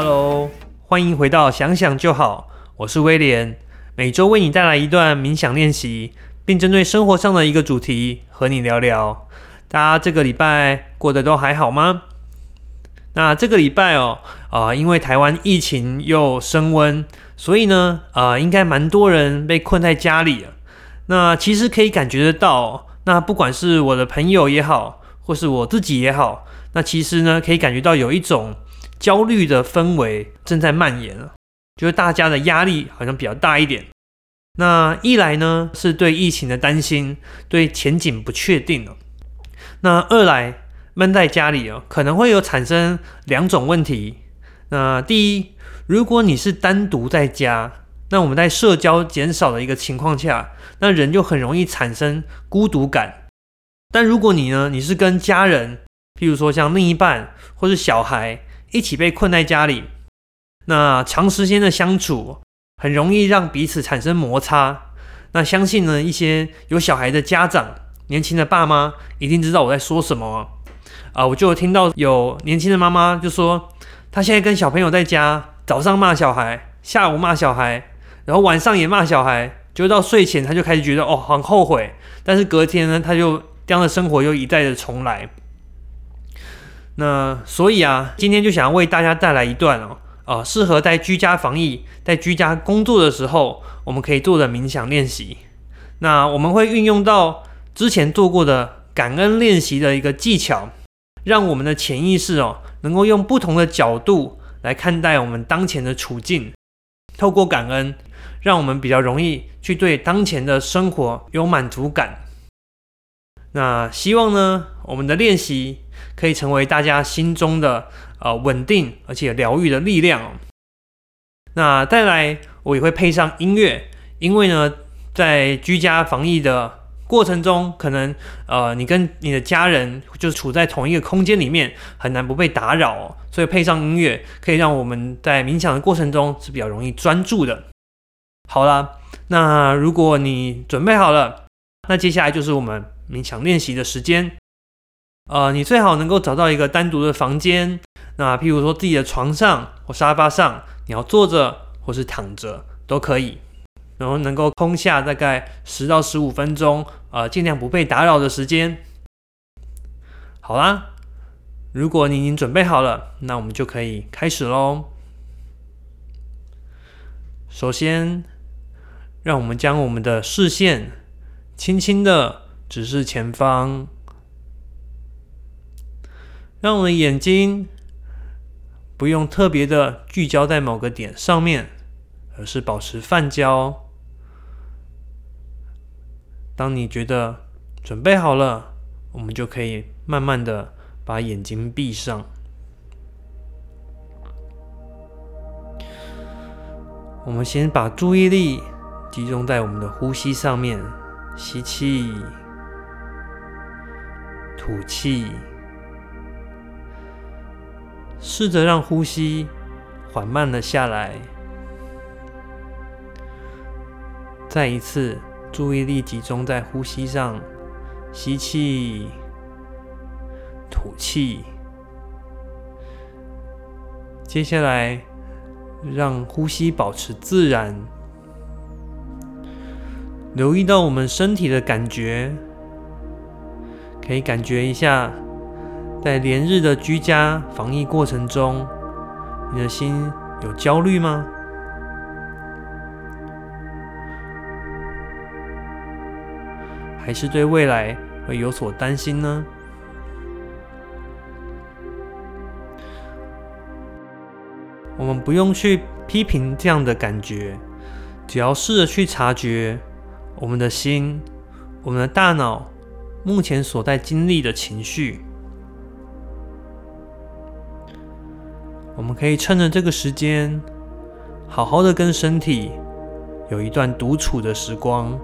Hello， 欢迎回到想想就好，我是威廉，每周为你带来一段冥想练习，并针对生活上的一个主题和你聊聊。大家这个礼拜过得都还好吗？那这个礼拜因为台湾疫情又升温，所以呢，应该蛮多人被困在家里了。那其实可以感觉得到，那不管是我的朋友也好，或是我自己也好，那其实呢，可以感觉到有一种焦虑的氛围正在蔓延了，就是大家的压力好像比较大一点。那一来呢，是对疫情的担心，对前景不确定了。那二来，闷在家里可能会有产生两种问题。那第一，如果你是单独在家，那我们在社交减少的一个情况下，那人就很容易产生孤独感。但如果你是跟家人，譬如说像另一半或是小孩一起被困在家里，那长时间的相处很容易让彼此产生摩擦。那相信呢，一些有小孩的家长、年轻的爸妈一定知道我在说什么啊！我就听到有年轻的妈妈就说，她现在跟小朋友在家，早上骂小孩，下午骂小孩，然后晚上也骂小孩，就到睡前她就开始觉得很后悔，但是隔天呢，她就这样的生活又一再的重来。那所以今天就想要为大家带来一段适合在居家防疫、在居家工作的时候，我们可以做的冥想练习。那我们会运用到之前做过的感恩练习的一个技巧，让我们的潜意识能够用不同的角度来看待我们当前的处境。透过感恩，让我们比较容易去对当前的生活有满足感。那希望呢，我们的练习可以成为大家心中的稳定而且疗愈的力量那再来，我也会配上音乐，因为呢，在居家防疫的过程中，可能你跟你的家人就处在同一个空间里面，很难不被打扰所以配上音乐可以让我们在冥想的过程中是比较容易专注的。好啦，那如果你准备好了，那接下来就是我们冥想练习的时间。你最好能够找到一个单独的房间，那譬如说自己的床上或沙发上，你要坐着或是躺着都可以，然后能够空下大概10到15分钟，尽量不被打扰的时间。好啦，如果你已经准备好了，那我们就可以开始咯。首先，让我们将我们的视线轻轻的直视前方，让我们的眼睛不用特别的聚焦在某个点上面，而是保持泛焦。当你觉得准备好了，我们就可以慢慢的把眼睛闭上。我们先把注意力集中在我们的呼吸上面，吸气，吐气。试着让呼吸缓慢了下来，再一次注意力集中在呼吸上，吸气，吐气。接下来，让呼吸保持自然，留意到我们身体的感觉，可以感觉一下在连日的居家防疫过程中，你的心有焦虑吗？还是对未来会有所担心呢？我们不用去批评这样的感觉，只要试着去察觉我们的心、我们的大脑目前所在经历的情绪。我们可以趁着这个时间，好好的跟身体有一段独处的时光。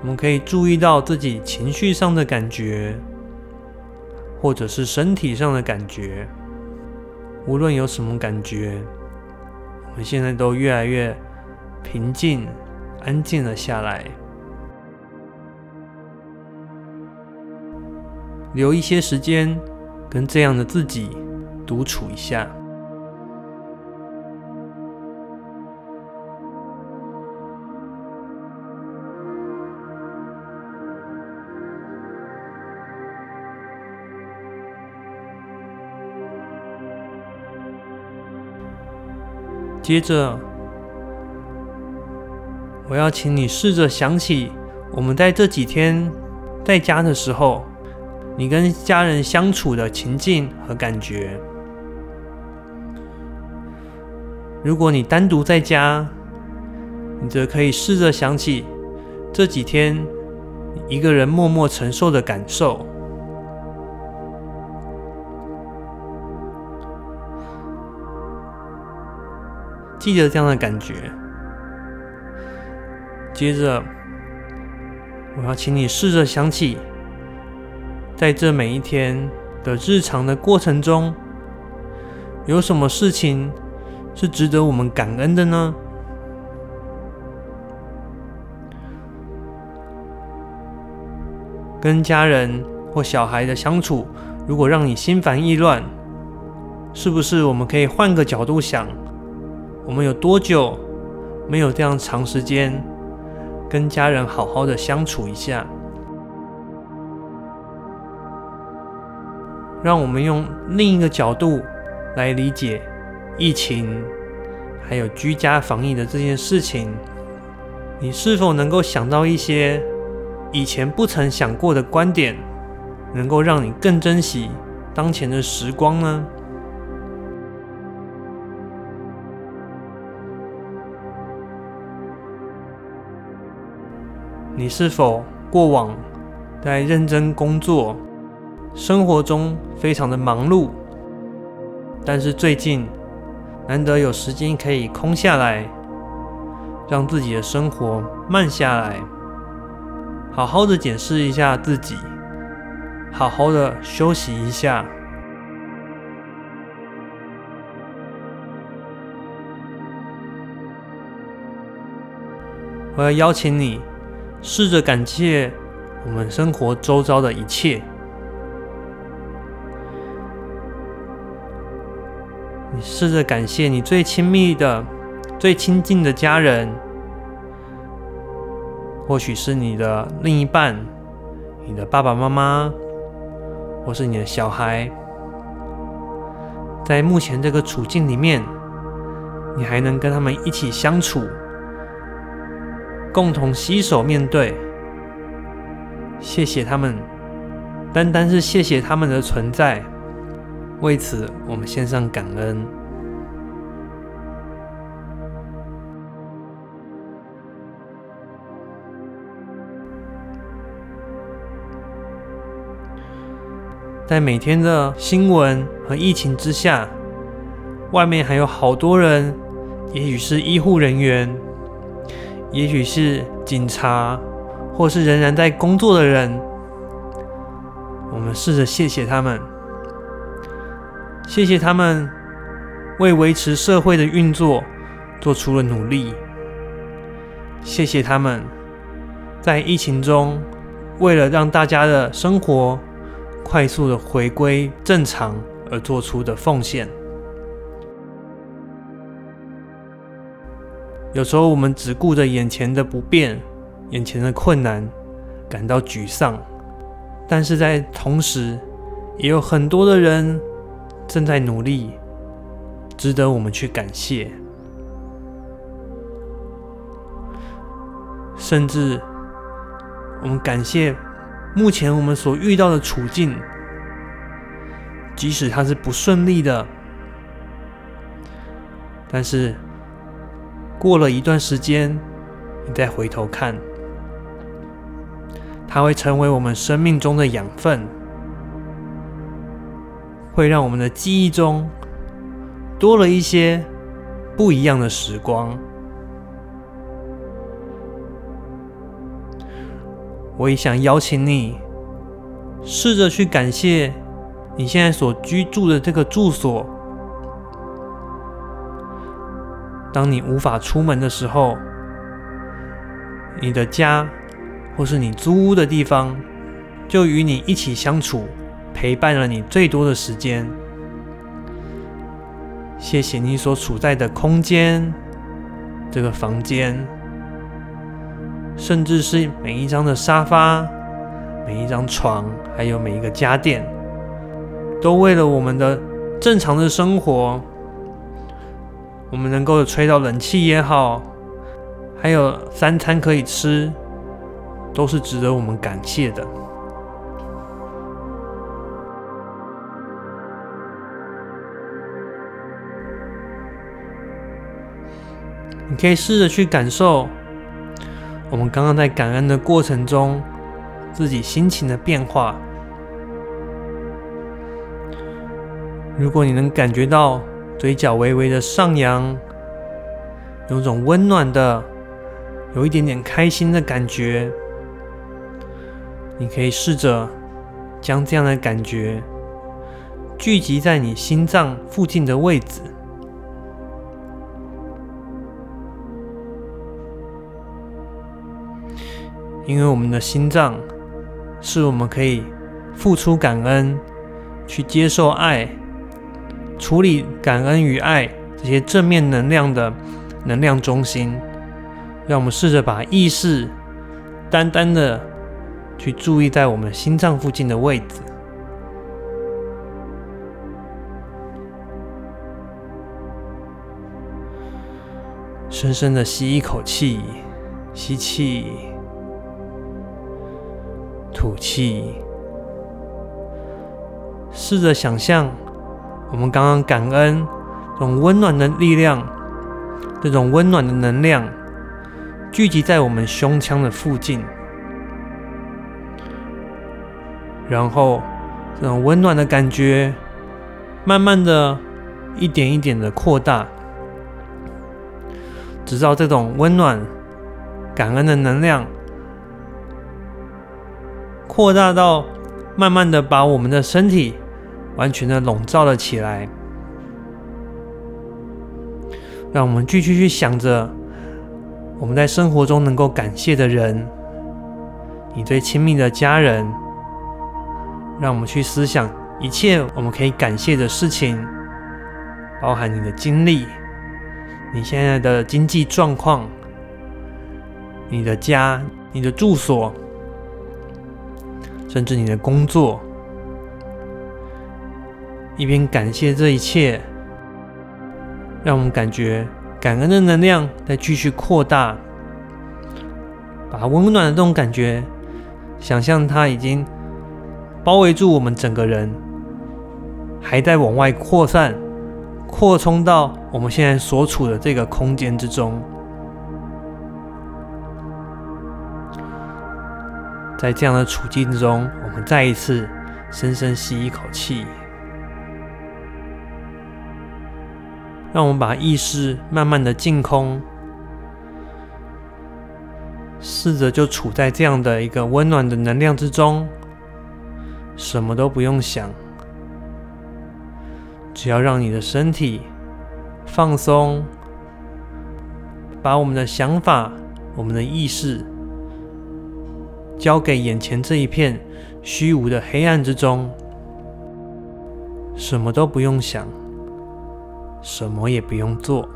我们可以注意到自己情绪上的感觉，或者是身体上的感觉。无论有什么感觉，们现在都越来越平静、安静了下来。留一些时间跟这样的自己独处一下。接着，我要请你试着想起，我们在这几天在家的时候，你跟家人相处的情境和感觉。如果你单独在家，你则可以试着想起这几天你一个人默默承受的感受。记得这样的感觉。接着，我要请你试着想起，在这每一天的日常的过程中，有什么事情是值得我们感恩的呢？跟家人或小孩的相处，如果让你心烦意乱，是不是我们可以换个角度想？我们有多久没有这样长时间跟家人好好的相处一下？让我们用另一个角度来理解疫情，还有居家防疫的这件事情。你是否能够想到一些以前不曾想过的观点，能够让你更珍惜当前的时光呢？你是否过往在认真工作，生活中非常的忙碌，但是最近难得有时间可以空下来，让自己的生活慢下来，好好的检视一下自己，好好的休息一下。我要邀请你试着感谢我们生活周遭的一切。你试着感谢你最亲密的、最亲近的家人，或许是你的另一半、你的爸爸妈妈，或是你的小孩。在目前这个处境里面，你还能跟他们一起相处，共同携手面对。谢谢他们，单单是谢谢他们的存在，为此我们献上感恩。在每天的新闻和疫情之下，外面还有好多人，也许是医护人员，也许是警察，或是仍然在工作的人，我们试着谢谢他们，谢谢他们为维持社会的运作做出了努力，谢谢他们在疫情中为了让大家的生活快速的回归正常而做出的奉献。有时候我们只顾着眼前的不便、眼前的困难，感到沮丧，但是在同时，也有很多的人正在努力，值得我们去感谢。甚至，我们感谢目前我们所遇到的处境，即使它是不顺利的，但是过了一段时间，你再回头看，它会成为我们生命中的养分，会让我们的记忆中多了一些不一样的时光。我也想邀请你，试着去感谢你现在所居住的这个住所。当你无法出门的时候，你的家或是你租屋的地方，就与你一起相处，陪伴了你最多的时间。谢谢你所处在的空间，这个房间，甚至是每一张的沙发、每一张床，还有每一个家电，都为了我们的正常的生活，我们能够吹到冷气也好，还有三餐可以吃，都是值得我们感谢的。你可以试着去感受我们刚刚在感恩的过程中自己心情的变化。如果你能感觉到嘴角微微的上扬，有种温暖的，有一点点开心的感觉，你可以试着将这样的感觉聚集在你心脏附近的位置。因为我们的心脏是我们可以付出感恩、去接受爱、处理感恩与爱这些正面能量的能量中心。让我们试着把意识单单的去注意在我们心脏附近的位置。深深的吸一口气，吸气，吐气，试着想象我们刚刚感恩这种温暖的力量，这种温暖的能量聚集在我们胸腔的附近，然后这种温暖的感觉慢慢的一点一点的扩大，直到这种温暖感恩的能量扩大到慢慢的把我们的身体完全的笼罩了起来。让我们继续去想着我们在生活中能够感谢的人，你最亲密的家人，让我们去思想一切我们可以感谢的事情，包含你的经历、你现在的经济状况、你的家、你的住所，甚至你的工作。一边感谢这一切，让我们感觉感恩的能量再继续扩大，把温暖的这种感觉想象它已经包围住我们整个人，还在往外扩散，扩充到我们现在所处的这个空间之中。在这样的处境中，我们再一次深深吸一口气，让我们把意识慢慢的净空，试着就处在这样的一个温暖的能量之中，什么都不用想，只要让你的身体放松，把我们的想法、我们的意识交给眼前这一片虚无的黑暗之中，什么都不用想，什么也不用做。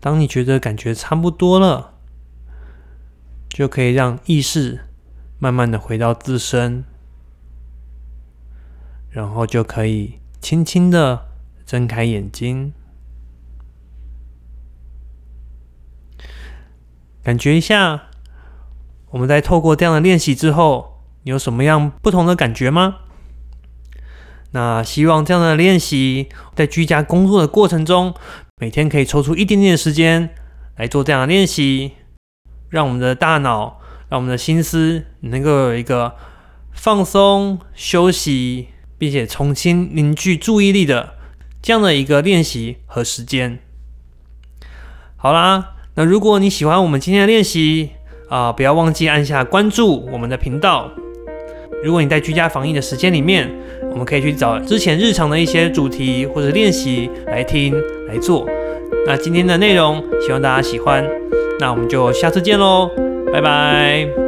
当你觉得感觉差不多了，就可以让意识慢慢的回到自身，然后就可以轻轻的睁开眼睛，感觉一下，我们在透过这样的练习之后，你有什么样不同的感觉吗？那希望这样的练习在居家工作的过程中，每天可以抽出一点点的时间来做这样的练习，让我们的大脑让我们的心思能够有一个放松、休息，并且重新凝聚注意力的这样的一个练习和时间。好啦，那如果你喜欢我们今天的练习不要忘记按下关注我们的频道。如果你在居家防疫的时间里面，我们可以去找之前日常的一些主题或者练习来听来做。那今天的内容希望大家喜欢，那我们就下次见咯，拜拜。